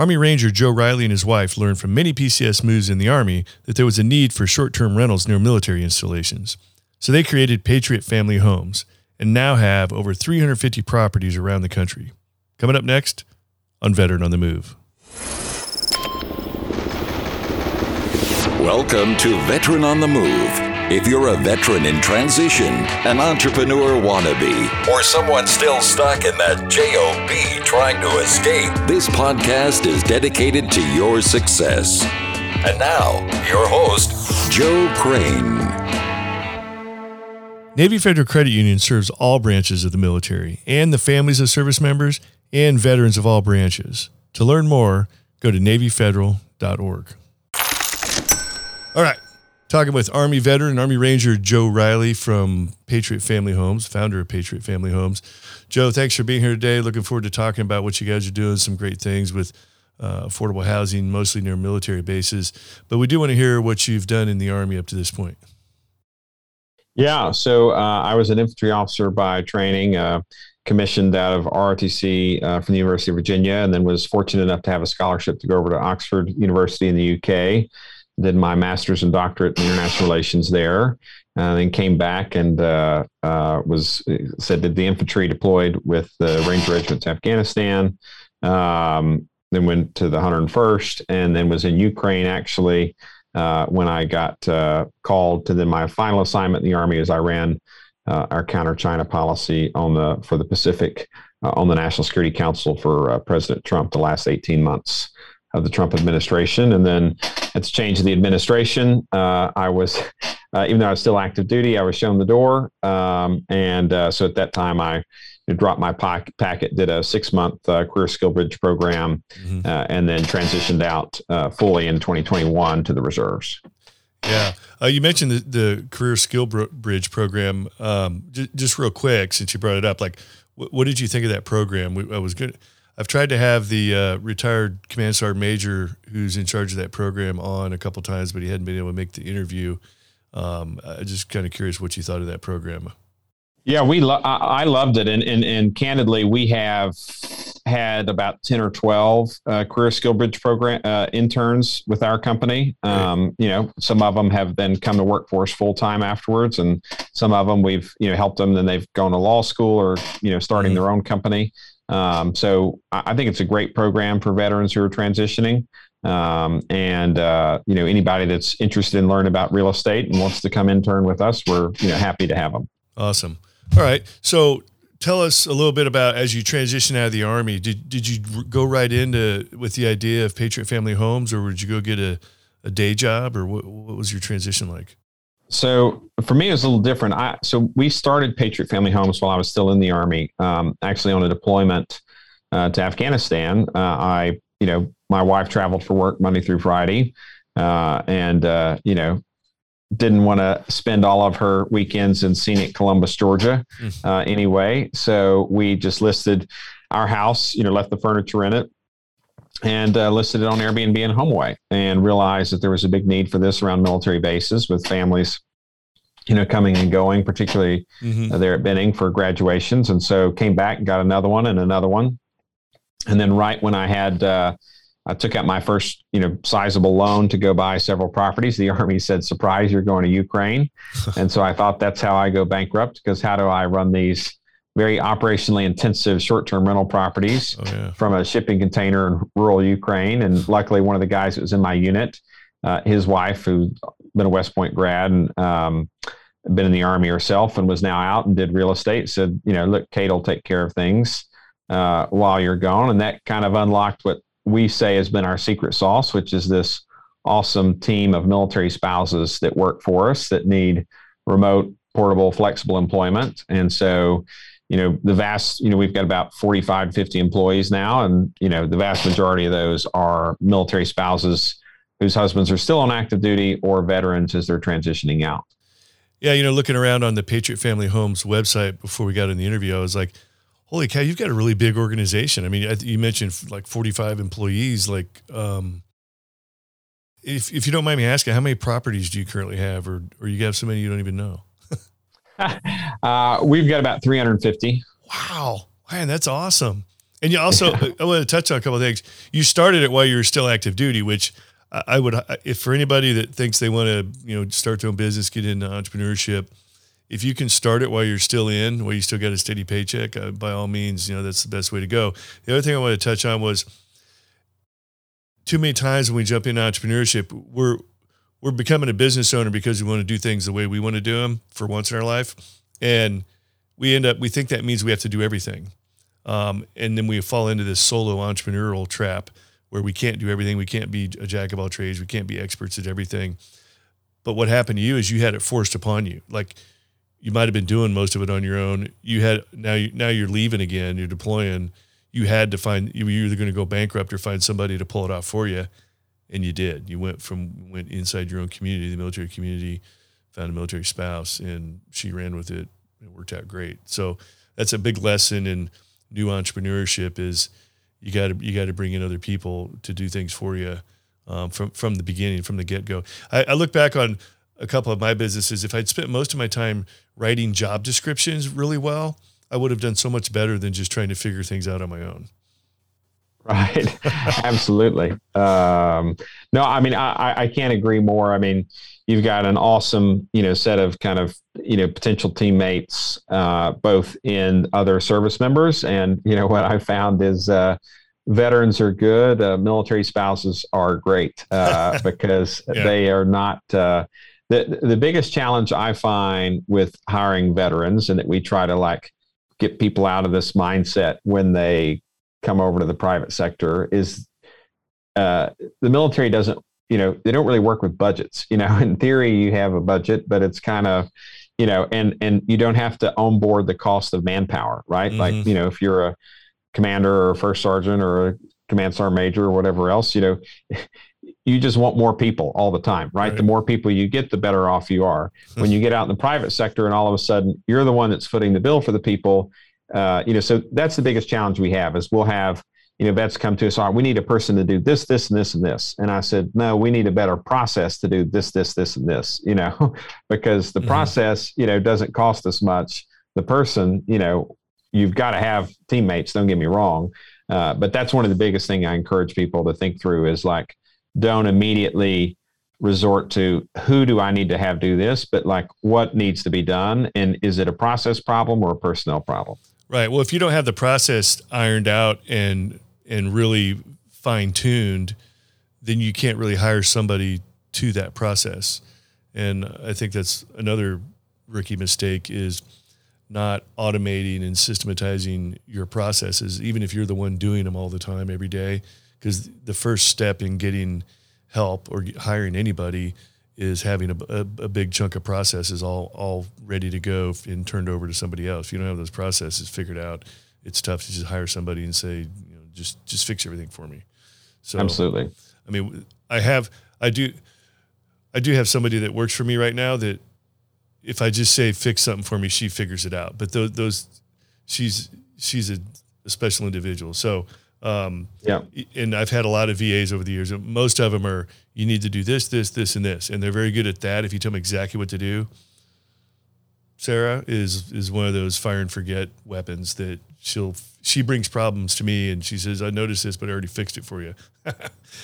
Army Ranger Joe Riley and his wife learned from many PCS moves in the Army that there was a need for short-term rentals near military installations. So they created Patriot Family Homes and now have over 350 properties around the country. Coming up next on Veteran on the Move. Welcome to Veteran on the Move. If you're a veteran in transition, an entrepreneur wannabe, or someone still stuck in that J-O-B trying to escape, this podcast is dedicated to your success. And now, your host, Joe Crane. Navy Federal Credit Union serves all branches of the military and the families of service members and veterans of all branches. To learn more, go to NavyFederal.org. All right. Talking with Army veteran, Army Ranger Joe Riley from Patriot Family Homes, founder of Patriot Family Homes. Joe, thanks for being here today. Looking forward to talking about what you guys are doing, some great things with affordable housing, mostly near military bases. But we do want to hear what you've done in the Army up to this point. Yeah, so I was an infantry officer by training, commissioned out of ROTC from the University of Virginia, and then was fortunate enough to have a scholarship to go over to Oxford University in the UK. Did my master's and doctorate in international relations there, and then came back and did the infantry, deployed with the Ranger Regiment to Afghanistan, then went to the 101st, and then was in Ukraine actually when I got called to then my final assignment in the Army as I ran our counter-China policy for the Pacific on the National Security Council for President Trump the last 18 months of the Trump administration. And then at the change of the administration, I was, even though I was still active duty, I was shown the door. So at that time I dropped my packet, did a 6-month career skill bridge program, and then transitioned out fully in 2021 to the reserves. Yeah. You mentioned the career skill bridge program. Just real quick, since you brought it up, like what did you think of that program? I've tried to have the retired command sergeant major who's in charge of that program on a couple times, but he hadn't been able to make the interview. I'm just kind of curious what you thought of that program. Yeah, I loved it. And candidly, we have had about 10 or 12 career skill bridge program interns with our company. Some of them have then come to work for us full time afterwards. And some of them we've, helped them. Then they've gone to law school or, starting their own company. So I think it's a great program for veterans who are transitioning. Anybody that's interested in learning about real estate and wants to come intern with us, we're happy to have them. Awesome. All right. So tell us a little bit about, as you transition out of the Army, did you go right into with the idea of Patriot Family Homes, or would you go get a day job, or what was your transition like? So for me, it was a little different. So we started Patriot Family Homes while I was still in the Army, actually on a deployment to Afghanistan. My wife traveled for work Monday through Friday, and didn't want to spend all of her weekends in scenic Columbus, Georgia, anyway. So we just listed our house, left the furniture in it, and listed it on Airbnb and HomeAway, and realized that there was a big need for this around military bases with families, coming and going, particularly there at Benning for graduations. And so came back and got another one. And then right when I had, I took out my first, sizable loan to go buy several properties, the Army said, surprise, you're going to Ukraine. And so I thought, that's how I go bankrupt, because how do I run these very operationally intensive short-term rental properties from a shipping container in rural Ukraine? And luckily, one of the guys that was in my unit, his wife, who'd been a West Point grad and been in the Army herself and was now out and did real estate, said, look, Kate will take care of things while you're gone. And that kind of unlocked what we say has been our secret sauce, which is this awesome team of military spouses that work for us that need remote, portable, flexible employment. And so, we've got about 45, 50 employees now. And, the vast majority of those are military spouses whose husbands are still on active duty or veterans as they're transitioning out. Yeah. Looking around on the Patriot Family Homes website before we got in the interview, I was like, holy cow, you've got a really big organization. I mean, you mentioned like 45 employees, if you don't mind me asking, how many properties do you currently have, or you have so many you don't even know? We've got about 350. Wow. Man, that's awesome. And you also, I want to touch on a couple of things. You started it while you were still active duty, which I would, if for anybody that thinks they want to, you know, start their own business, get into entrepreneurship, if you can start it while you're still in, while you still got a steady paycheck, by all means, you know, that's the best way to go. The other thing I want to touch on was too many times when we jump into entrepreneurship, we're becoming a business owner because we want to do things the way we want to do them for once in our life. And we end up, we think that means we have to do everything. And then we fall into this solo entrepreneurial trap where we can't do everything. We can't be a jack of all trades. We can't be experts at everything. But what happened to you is you had it forced upon you. Like you might've been doing most of it on your own. You had, now you're leaving again, you're deploying. You had to find, you were either going to go bankrupt or find somebody to pull it off for you. And you did. You went inside your own community, the military community, found a military spouse, and she ran with it. It worked out great. So that's a big lesson in new entrepreneurship is you got to bring in other people to do things for you from the beginning, from the get-go. I look back on a couple of my businesses. If I'd spent most of my time writing job descriptions really well, I would have done so much better than just trying to figure things out on my own. Right. Absolutely. No, I mean, I can't agree more. I mean, you've got an awesome, you know, set of kind of, you know, potential teammates, both in other service members. And, you know, what I found is, veterans are good. Military spouses are great, because yeah. They are not, the biggest challenge I find with hiring veterans, and that we try to like get people out of this mindset when they come over to the private sector, is the military doesn't, you know, they don't really work with budgets. You know, in theory, you have a budget, but it's kind of, you know, and you don't have to onboard the cost of manpower, right? Mm-hmm. Like, you know, if you're a commander or a first sergeant or a command sergeant major or whatever else, you know, you just want more people all the time, right? The more people you get, the better off you are. When you get out in the private sector and all of a sudden you're the one that's footing the bill for the people, you know, so that's the biggest challenge we have is we'll have, you know, vets come to us, all right, we need a person to do this, this, and this, and this. And I said, no, we need a better process to do this, this, this, and this, you know, because the process, you know, doesn't cost us much. The person, you know, you've got to have teammates. Don't get me wrong. But that's one of the biggest thing I encourage people to think through is like, don't immediately resort to who do I need to have do this, but like what needs to be done. And is it a process problem or a personnel problem? Right. Well, if you don't have the process ironed out and really fine tuned, then you can't really hire somebody to that process. And I think that's another rookie mistake is not automating and systematizing your processes, even if you're the one doing them all the time every day, because the first step in getting help or hiring anybody is having a big chunk of processes all ready to go and turned over to somebody else. If you don't have those processes figured out, it's tough to just hire somebody and say, you know, just fix everything for me. So absolutely. I mean, I do have somebody that works for me right now that if I just say fix something for me, she figures it out. But she's a special individual. So yeah. And I've had a lot of VAs over the years. Most of them are, you need to do this, this, this, and this. And they're very good at that. If you tell them exactly what to do, Sarah is one of those fire and forget weapons that she brings problems to me. And she says, I noticed this, but I already fixed it for you.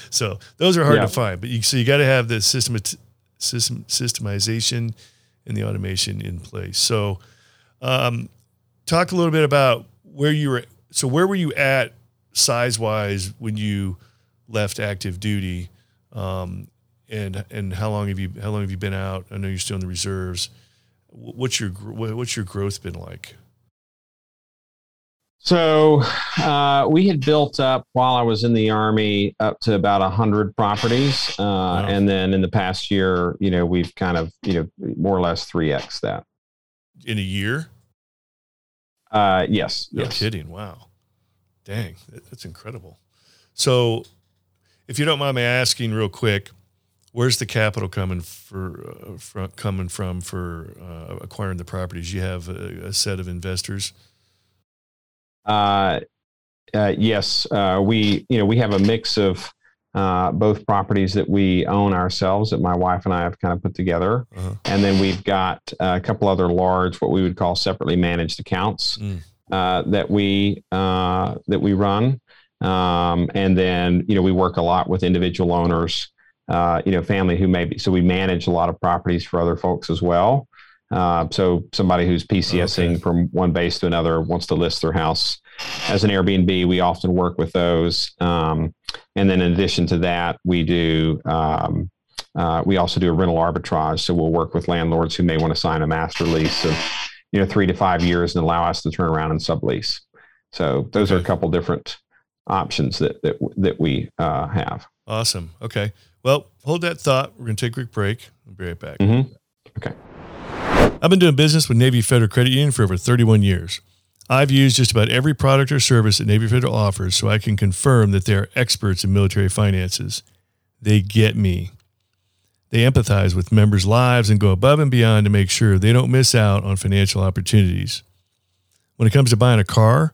So those are hard to find, but so you got to have the systemization and the automation in place. So, talk a little bit about where you were. So where were you at size wise when you left active duty? And how long have you been out? I know you're still in the reserves. What's your growth been like? So, we had built up while I was in the Army up to about 100 properties. Wow. And then in the past year, you know, we've kind of, you know, more or less 3X that in a year. Yes. No kidding. Wow. Dang. That's incredible. So, if you don't mind me asking real quick, where's the capital coming from for acquiring the properties? You have a set of investors? Yes. We have a mix of both properties that we own ourselves that my wife and I have kind of put together. Uh-huh. And then we've got a couple other large, what we would call separately managed accounts. that we run. And then, we work a lot with individual owners, family who may be, so we manage a lot of properties for other folks as well. So somebody who's PCSing from one base to another wants to list their house as an Airbnb. We often work with those. And then in addition to that, we do, we also do a rental arbitrage. So we'll work with landlords who may want to sign a master lease of, 3 to 5 years and allow us to turn around and sublease. So those are a couple different options that we have. Awesome. Okay. Well, hold that thought. We're going to take a quick break. We'll be right back. Mm-hmm. Okay. I've been doing business with Navy Federal Credit Union for over 31 years. I've used just about every product or service that Navy Federal offers, so I can confirm that they are experts in military finances. They get me. They empathize with members' lives and go above and beyond to make sure they don't miss out on financial opportunities. When it comes to buying a car,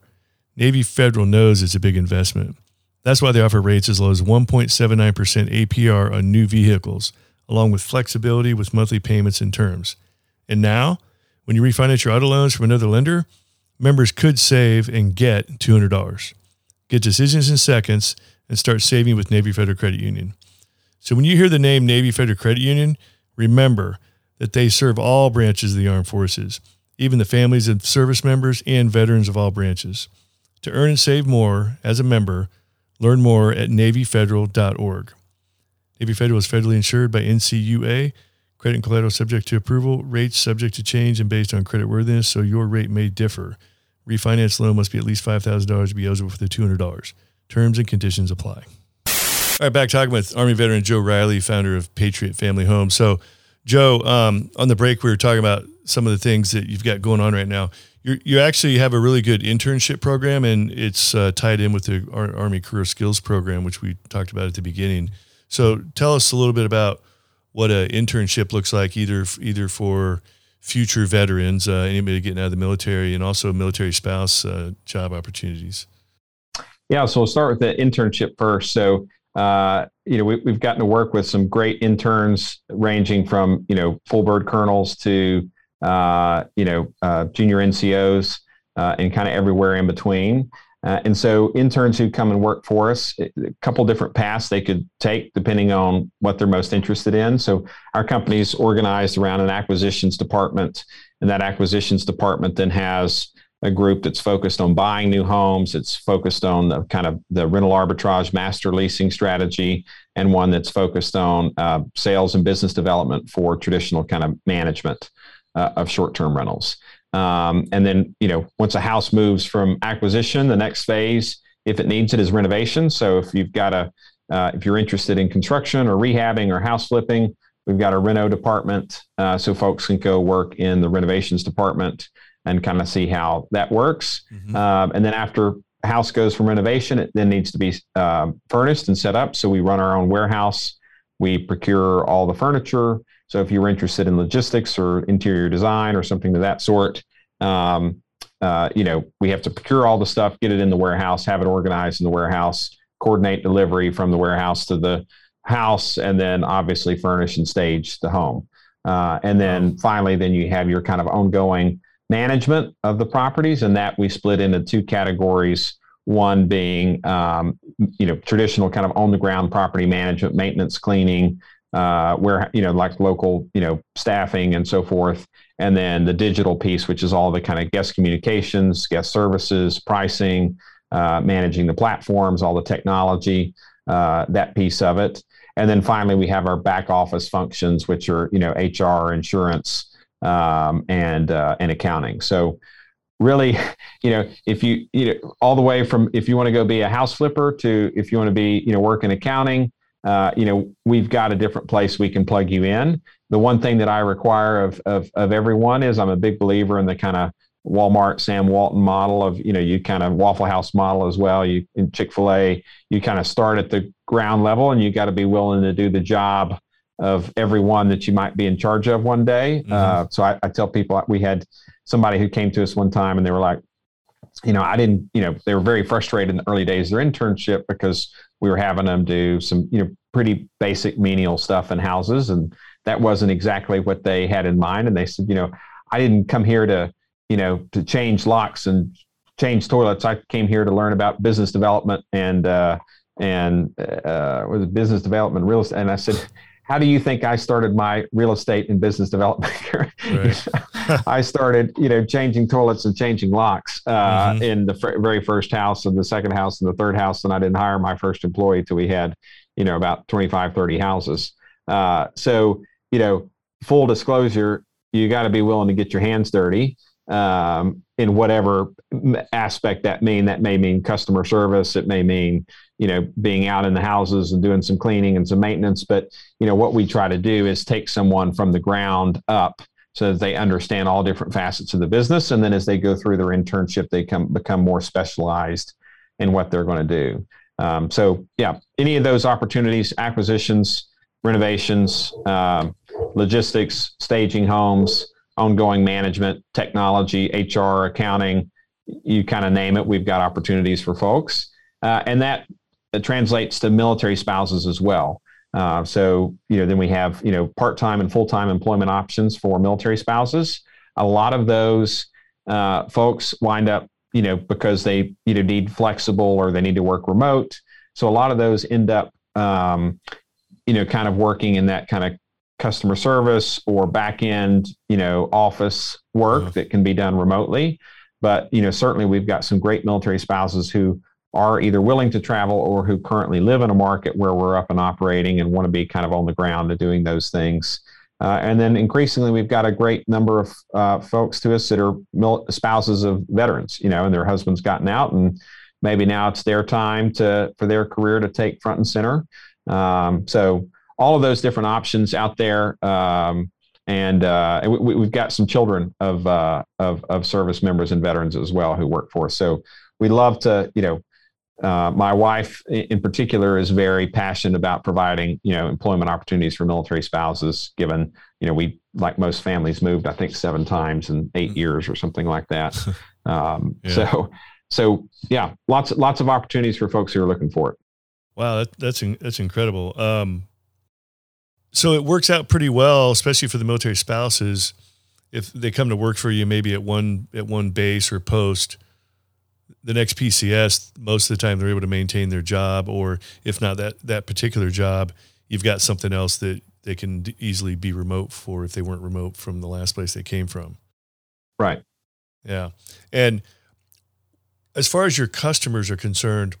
Navy Federal knows it's a big investment. That's why they offer rates as low as 1.79% APR on new vehicles, along with flexibility with monthly payments and terms. And now, when you refinance your auto loans from another lender, members could save and get $200. Get decisions in seconds and start saving with Navy Federal Credit Union. So when you hear the name Navy Federal Credit Union, remember that they serve all branches of the armed forces, even the families of service members and veterans of all branches. To earn and save more as a member, learn more at NavyFederal.org. Navy Federal is federally insured by NCUA. Credit and collateral subject to approval, rates subject to change and based on creditworthiness, so your rate may differ. Refinance loan must be at least $5,000 to be eligible for the $200. Terms and conditions apply. All right, back talking with Army veteran Joe Riley, founder of Patriot Family Homes. So, Joe, on the break, we were talking about some of the things that you've got going on right now. You actually have a really good internship program, and it's tied in with the Army Career Skills Program, which we talked about at the beginning. So tell us a little bit about what an internship looks like, either for future veterans, anybody getting out of the military, and also military spouse job opportunities. Yeah, so we'll start with the internship first. So, we've gotten to work with some great interns ranging from, full bird colonels to, junior NCOs and kind of everywhere in between. And so interns who come and work for us, a couple different paths they could take depending on what they're most interested in. So our company's organized around an acquisitions department, and that acquisitions department then has a group that's focused on buying new homes. It's focused on the kind of the rental arbitrage master leasing strategy, and one that's focused on sales and business development for traditional kind of management of short-term rentals. And then, once a house moves from acquisition, the next phase, if it needs it, is renovation. So if you've got if you're interested in construction or rehabbing or house flipping, we've got a reno department. So folks can go work in the renovations department and kind of see how that works. Mm-hmm. And then after house goes from renovation, it then needs to be furnished and set up. So we run our own warehouse. We procure all the furniture. So if you're interested in logistics or interior design or something of that sort, we have to procure all the stuff, get it in the warehouse, have it organized in the warehouse, coordinate delivery from the warehouse to the house, and then obviously furnish and stage the home. And then finally, then you have your kind of ongoing management of the properties, and that we split into two categories. One being, traditional kind of on the ground property management, maintenance, cleaning, where, like local, staffing and so forth. And then the digital piece, which is all the kind of guest communications, guest services, pricing, managing the platforms, all the technology, that piece of it. And then finally, we have our back office functions, which are, HR, insurance, and accounting. So really, if you, all the way from, if you want to go be a house flipper to if you want to be, work in accounting, we've got a different place we can plug you in. The one thing that I require of everyone is I'm a big believer in the kind of Walmart, Sam Walton model of, you kind of Waffle House model as well. You in Chick-fil-A, you kind of start at the ground level, and you got to be willing to do the job of everyone that you might be in charge of one day. Mm-hmm. So I tell people, we had somebody who came to us one time, and they were like, they were very frustrated in the early days of their internship because we were having them do some, pretty basic menial stuff in houses. And that wasn't exactly what they had in mind. And they said, I didn't come here to change locks and change toilets, I came here to learn about business development and was business development real estate. And I said, how do you think I started my real estate and business development career? Right. I started, changing toilets and changing locks in the very first house and the second house and the third house. And I didn't hire my first employee till we had, about 25, 30 houses. So, full disclosure, you got to be willing to get your hands dirty in whatever aspect that mean. That may mean customer service. It may mean, being out in the houses and doing some cleaning and some maintenance. But, what we try to do is take someone from the ground up so that they understand all different facets of the business. And then as they go through their internship, they become more specialized in what they're going to do. Any of those opportunities, acquisitions, renovations, logistics, staging homes, ongoing management, technology, HR, accounting, you kind of name it. We've got opportunities for folks. And that translates to military spouses as well. Then we have, part-time and full-time employment options for military spouses. A lot of those folks wind up, because they either need flexible or they need to work remote. So a lot of those end up, kind of working in that kind of customer service or back-end, office work that can be done remotely. But, certainly we've got some great military spouses who are either willing to travel or who currently live in a market where we're up and operating and want to be kind of on the ground and doing those things. And then increasingly, we've got a great number of folks to us that are spouses of veterans, and their husband's gotten out and maybe now it's their time for their career to take front and center. So all of those different options out there. We've got some children of service members and veterans as well who work for us. So we love to, my wife in particular is very passionate about providing, employment opportunities for military spouses, given, we, like most families, moved, I think 7 times in 8 years or something like that. So, lots of opportunities for folks who are looking for it. Wow. That's incredible. So it works out pretty well, especially for the military spouses. If they come to work for you, maybe at one base or post, the next PCS, most of the time they're able to maintain their job, or if not that particular job, you've got something else that they can easily be remote for if they weren't remote from the last place they came from. Right. Yeah. And as far as your customers are concerned,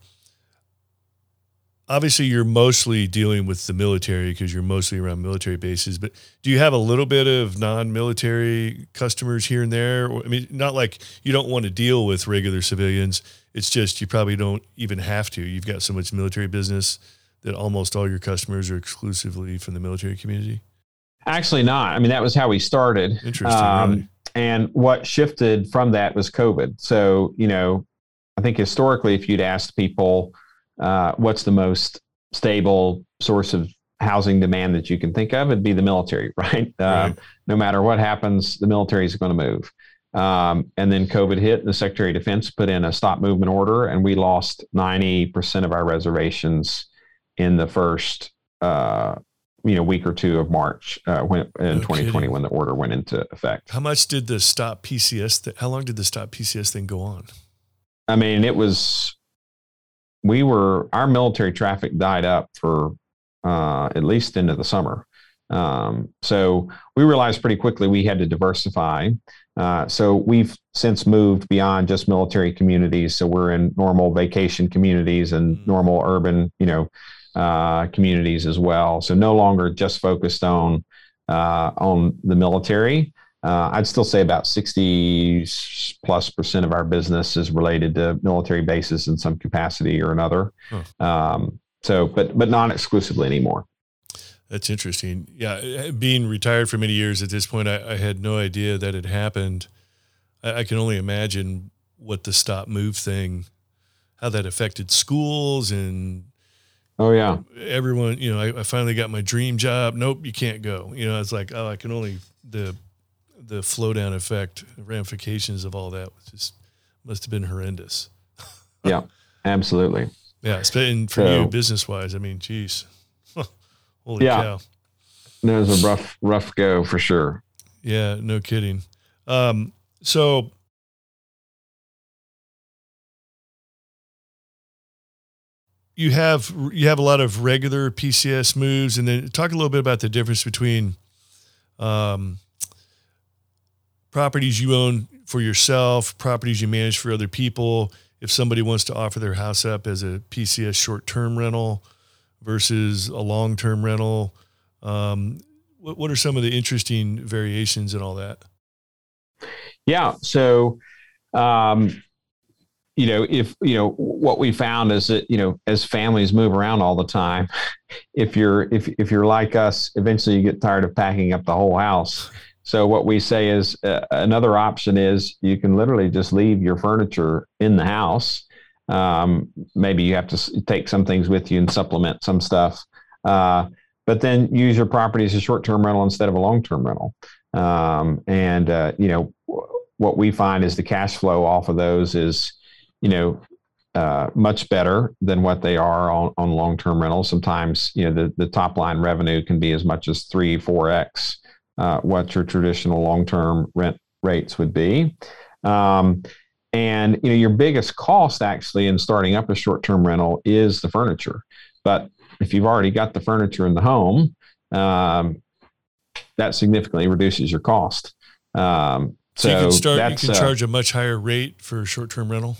obviously you're mostly dealing with the military because you're mostly around military bases, but do you have a little bit of non-military customers here and there? I mean, not like you don't want to deal with regular civilians. It's just, you probably don't even have to. You've got so much military business that almost all your customers are exclusively from the military community. Actually not. I mean, that was how we started. Interesting. Really. And what shifted from that was COVID. So, I think historically, if you'd asked people, what's the most stable source of housing demand that you can think of, it'd be the military, right? Right. No matter what happens, the military is going to move. And then COVID hit and the Secretary of Defense put in a stop movement order, and we lost 90% of our reservations in the first, week or two of March, in 2020, when the order went into effect. How much did the stop PCS, how long did the stop PCS thing go on? I mean, it was... our military traffic died up for at least into the summer. So we realized pretty quickly we had to diversify. So we've since moved beyond just military communities. So we're in normal vacation communities and normal urban, communities as well. So no longer just focused on the military. I'd still say about 60+% of our business is related to military bases in some capacity or another. But not exclusively anymore. That's interesting. Yeah. Being retired for many years at this point, I had no idea that it happened. I can only imagine what the stop move thing, how that affected schools and everyone, I finally got my dream job. Nope, you can't go. It's like, I can only the flow down effect, the ramifications of all that must have been horrendous. Yeah, absolutely. Yeah. And for you business wise, I mean, geez, holy cow. That was a rough go for sure. Yeah. No kidding. So you have a lot of regular PCS moves, and then talk a little bit about the difference between properties you own for yourself, properties you manage for other people. If somebody wants to offer their house up as a PCS short-term rental versus a long-term rental, what are some of the interesting variations in all that? Yeah. So, what we found is that, as families move around all the time, if you're like us, eventually you get tired of packing up the whole house. So what we say is another option is you can literally just leave your furniture in the house. Maybe you have to take some things with you and supplement some stuff. But then use your property as a short-term rental instead of a long-term rental. What we find is the cash flow off of those is, much better than what they are on long-term rentals. Sometimes, the top line revenue can be as much as 3-4x what your traditional long-term rent rates would be. Your biggest cost actually in starting up a short-term rental is the furniture. But if you've already got the furniture in the home, that significantly reduces your cost. So you can charge a much higher rate for a short-term rental.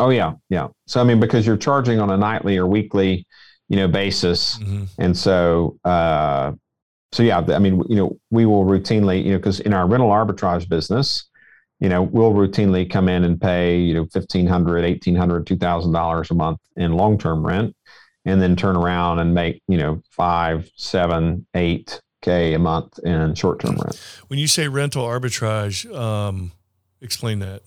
Oh yeah. Yeah. So, because you're charging on a nightly or weekly, basis. Mm-hmm. And so, we will routinely, cause in our rental arbitrage business, we'll routinely come in and pay, $1,500, $1,800, $2,000 a month in long-term rent, and then turn around and make, 5, 7, 8K a month in short-term rent. When you say rental arbitrage, explain that.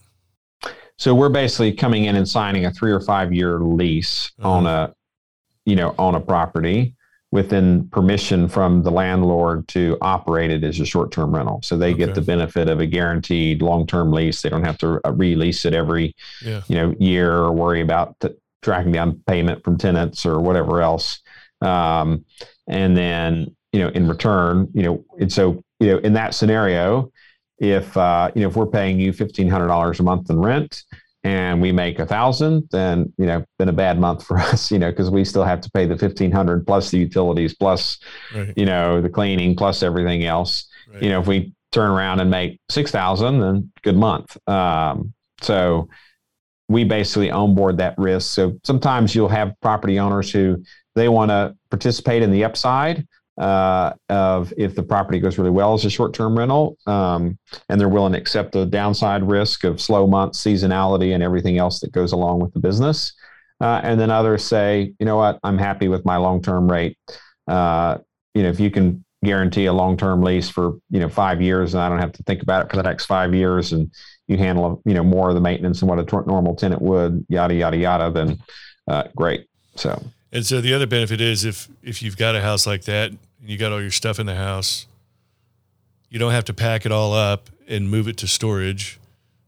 So we're basically coming in and signing a 3 or 5 year lease on a property within permission from the landlord to operate it as a short-term rental. So they get the benefit of a guaranteed long-term lease. They don't have to release it every, year or worry about tracking down payment from tenants or whatever else. In return, and so, in that scenario, if we're paying you $1,500 a month in rent and we make $1,000, then, been a bad month for us, cause we still have to pay the $1,500 plus the utilities, plus, the cleaning, plus everything else. Right. If we turn around and make $6,000, then good month. So we basically onboard that risk. So sometimes you'll have property owners who they want to participate in the upside of if the property goes really well as a short-term rental, and they're willing to accept the downside risk of slow months, seasonality, and everything else that goes along with the business. And then others say, what, I'm happy with my long-term rate. If you can guarantee a long-term lease for, 5 years, and I don't have to think about it for the next 5 years, and you handle, more of the maintenance than what a normal tenant would, yada, yada, yada, then, great. So. And so the other benefit is if you've got a house like that and you got all your stuff in the house, you don't have to pack it all up and move it to storage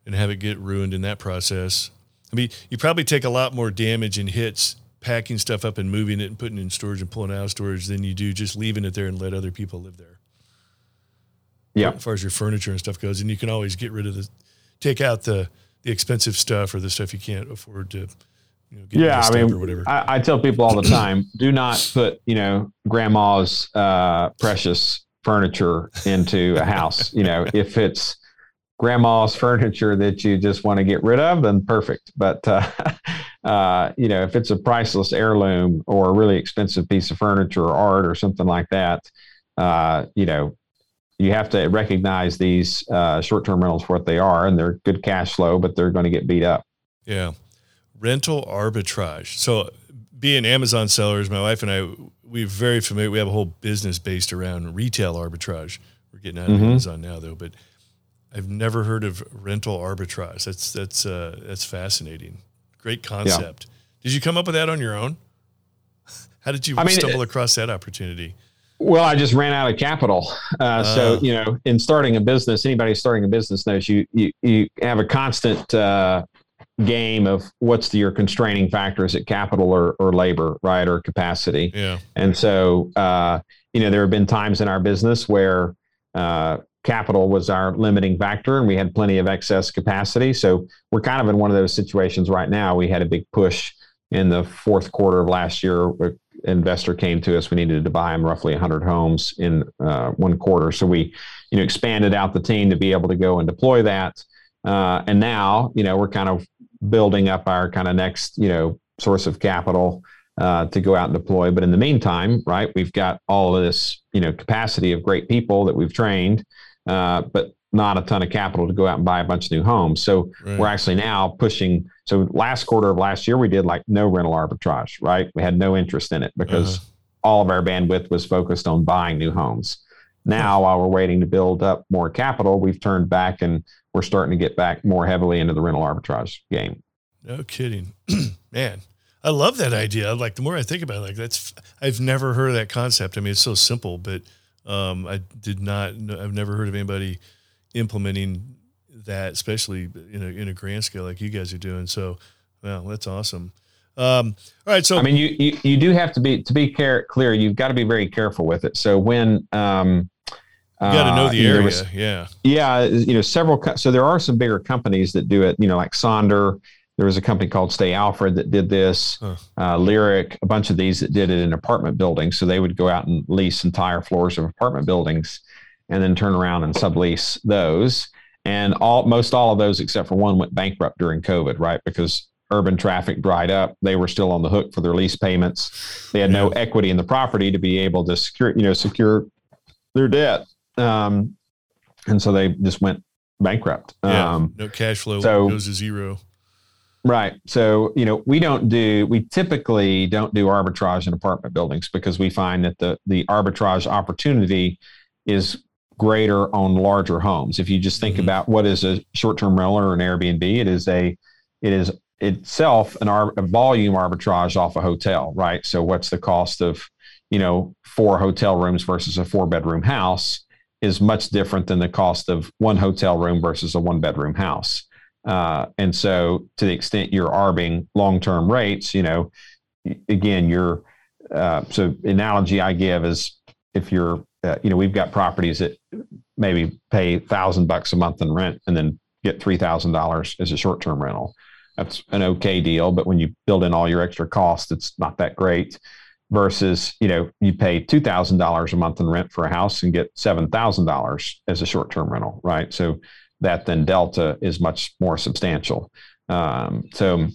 and have it get ruined in that process. You probably take a lot more damage and hits packing stuff up and moving it and putting it in storage and pulling it out of storage than you do just leaving it there and let other people live there. Yeah. As far as your furniture and stuff goes, and you can always get rid of take out the expensive stuff or the stuff you can't afford to. I tell people all the time, do not put, grandma's precious furniture into a house. If it's grandma's furniture that you just want to get rid of, then perfect. But, if it's a priceless heirloom or a really expensive piece of furniture or art or something like that, you have to recognize these short-term rentals for what they are, and they're good cash flow, but they're going to get beat up. Yeah. Rental arbitrage. So being Amazon sellers, my wife and I, we're very familiar. We have a whole business based around retail arbitrage. We're getting out of Amazon now though, but I've never heard of rental arbitrage. That's fascinating. Great concept. Yeah. Did you come up with that on your own? How did you stumble across that opportunity? Well, I just ran out of capital. In starting a business, anybody starting a business knows you have a constant, game of your constraining factor. Is it capital or labor, right? Or capacity. Yeah. And so, there have been times in our business where, capital was our limiting factor and we had plenty of excess capacity. So we're kind of in one of those situations right now. We had a big push, in the fourth quarter of last year, an investor came to us. We needed to buy him roughly 100 homes in one quarter. So we, expanded out the team to be able to go and deploy that. And now, we're kind of building up our kind of next, source of capital to go out and deploy. But in the meantime, right, we've got all of this, capacity of great people that we've trained, but not a ton of capital to go out and buy a bunch of new homes. So right. We're actually now pushing. So last quarter of last year, we did like no rental arbitrage, right? We had no interest in it because all of our bandwidth was focused on buying new homes. Now, while we're waiting to build up more capital, we've turned back and we're starting to get back more heavily into the rental arbitrage game. No kidding, man. I love that idea. Like the more I think about it, like I've never heard of that concept. I mean, it's so simple, but I've never heard of anybody implementing that, especially in a grand scale like you guys are doing. So, wow, that's awesome. All right. So, I mean, you do have to be clear, you've got to be very careful with it. So when, you got to know the area. So there are some bigger companies that do it, like Sonder. There was a company called Stay Alfred that did this, Lyric, a bunch of these that did it in apartment buildings. So they would go out and lease entire floors of apartment buildings and then turn around and sublease those. And most all of those, except for one, went bankrupt during COVID, right? Because urban traffic dried up. They were still on the hook for their lease payments. They had no equity in the property to be able to secure their debt. And so they just went bankrupt. No cash flow, goes to zero. Right. So, we typically don't do arbitrage in apartment buildings because we find that the arbitrage opportunity is greater on larger homes. If you just think about what is a short-term rental or an Airbnb, it is itself a volume arbitrage off a hotel, right? So what's the cost of, 4 hotel rooms versus a 4-bedroom house is much different than the cost of 1 hotel room versus a 1-bedroom house. And so to the extent you're arbing long-term rates, again, so analogy I give is if you're, we've got properties that maybe pay $1,000 a month in rent and then get $3,000 as a short-term rental. That's an okay deal. But when you build in all your extra costs, it's not that great versus, you pay $2,000 a month in rent for a house and get $7,000 as a short-term rental. Right. So that then delta is much more substantial. So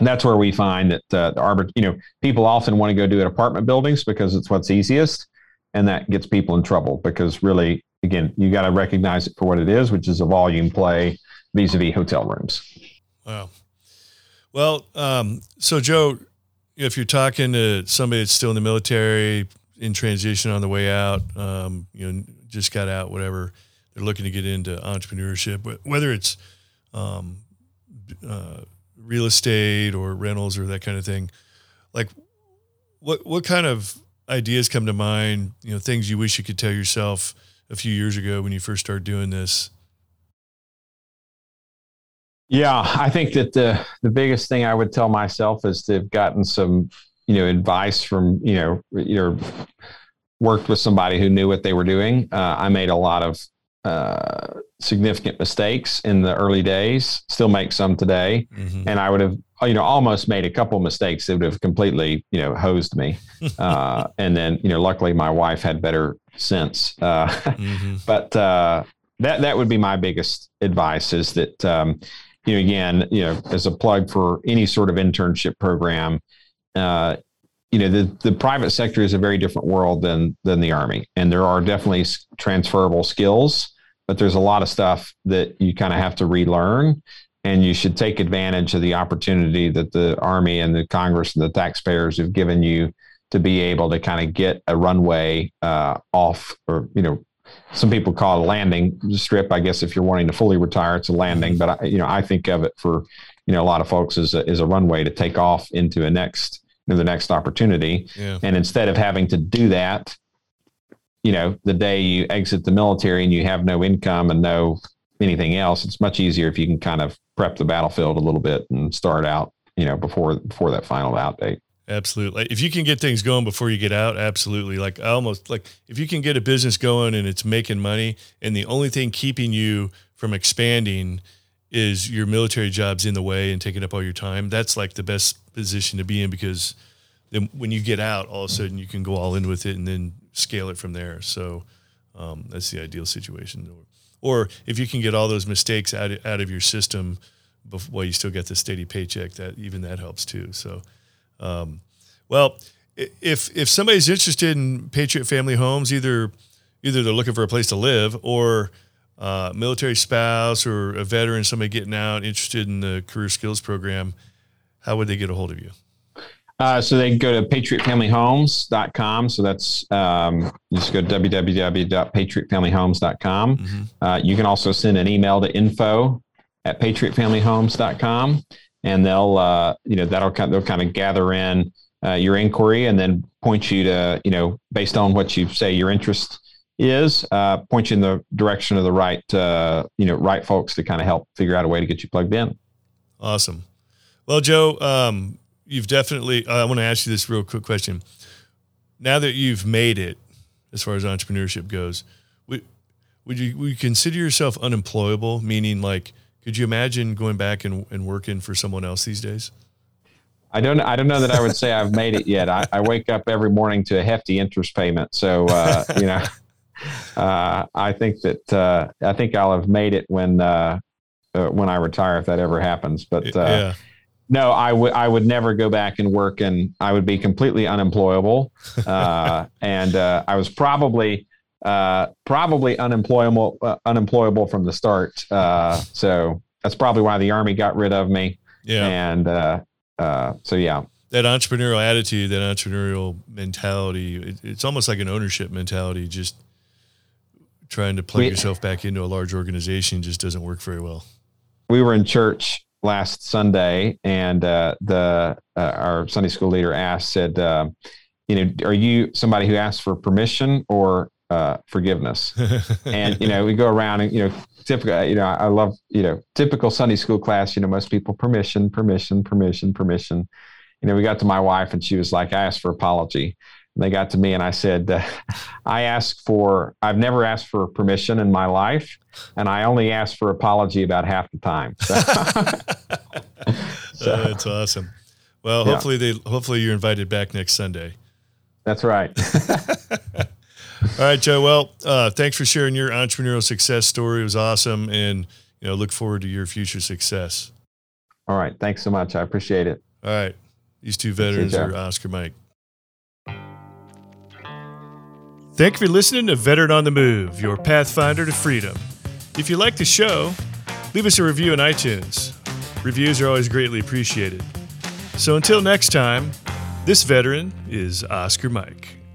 that's where we find that people often want to go do it apartment buildings because it's what's easiest. And that gets people in trouble because really, again, you got to recognize it for what it is, which is a volume play vis-a-vis hotel rooms. Wow. Well, so Joe, if you're talking to somebody that's still in the military, in transition on the way out, just got out, whatever, they're looking to get into entrepreneurship, whether it's real estate or rentals or that kind of thing, like what kind of ideas come to mind, things you wish you could tell yourself a few years ago when you first started doing this? Yeah, I think that the biggest thing I would tell myself is to have gotten some, advice from, worked with somebody who knew what they were doing. I made a lot of significant mistakes in the early days, still make some today. And I would have, almost made a couple mistakes that would have completely, hosed me. And then, luckily my wife had better sense. But that would be my biggest advice is that, as a plug for any sort of internship program, the private sector is a very different world than the Army. And there are definitely transferable skills, but there's a lot of stuff that you kind of have to relearn, and you should take advantage of the opportunity that the Army and the Congress and the taxpayers have given you to be able to kind of get a runway off, or, some people call it a landing strip. I guess if you're wanting to fully retire, it's a landing, but I think of it for, a lot of folks as a runway to take off into the next opportunity. Yeah. And instead of having to do that, the day you exit the military and you have no income and no anything else, it's much easier if you can kind of prep the battlefield a little bit and start out, before that final out date. Absolutely. If you can get things going before you get out, absolutely. Like if you can get a business going and it's making money and the only thing keeping you from expanding is your military job's in the way and taking up all your time, that's like the best position to be in, because then when you get out, all of a sudden you can go all in with it and then scale it from there. So that's the ideal situation. Or if you can get all those mistakes out of your system while you still get the steady paycheck, that helps too. So, well, if somebody's interested in Patriot Family Homes, either they're looking for a place to live, or military spouse or a veteran, somebody getting out, interested in the Career Skills Program, how would they get a hold of you? So they can go to patriotfamilyhomes.com. So that's, just go to www.patriotfamilyhomes.com. Mm-hmm. You can also send an email to info@patriotfamilyhomes.com, and they'll kind of gather in your inquiry, and then point you to, based on what you say your interest is, point you in the direction of the right folks to kind of help figure out a way to get you plugged in. Awesome. Well, Joe, you've definitely, I want to ask you this real quick question. Now that you've made it, as far as entrepreneurship goes, would you consider yourself unemployable? Meaning, like, could you imagine going back and working for someone else these days? I don't know that I would say I've made it yet. I wake up every morning to a hefty interest payment. So, I think I'll have made it when I retire, if that ever happens. But no, I would never go back and work, and I would be completely unemployable. And I was probably unemployable from the start. So that's probably why the Army got rid of me. Yeah. And that entrepreneurial attitude, that entrepreneurial mentality, it's almost like an ownership mentality. Just trying to plug yourself back into a large organization just doesn't work very well. We were in church last Sunday, and our Sunday school leader said, are you somebody who asks for permission or forgiveness? And we go around, and typical, I love, typical Sunday school class, most people permission. We got to my wife, and she was like, I asked for apology. And they got to me, and I said, I've never asked for permission in my life, and I only asked for apology about half the time. So that's awesome. Well, yeah. Hopefully you're invited back next Sunday. That's right. All right, Joe. Well, thanks for sharing your entrepreneurial success story. It was awesome. And, look forward to your future success. All right. Thanks so much. I appreciate it. All right. These two veterans are Oscar Mike. Thank you for listening to Veteran on the Move, your pathfinder to freedom. If you like the show, leave us a review on iTunes. Reviews are always greatly appreciated. So until next time, this veteran is Oscar Mike.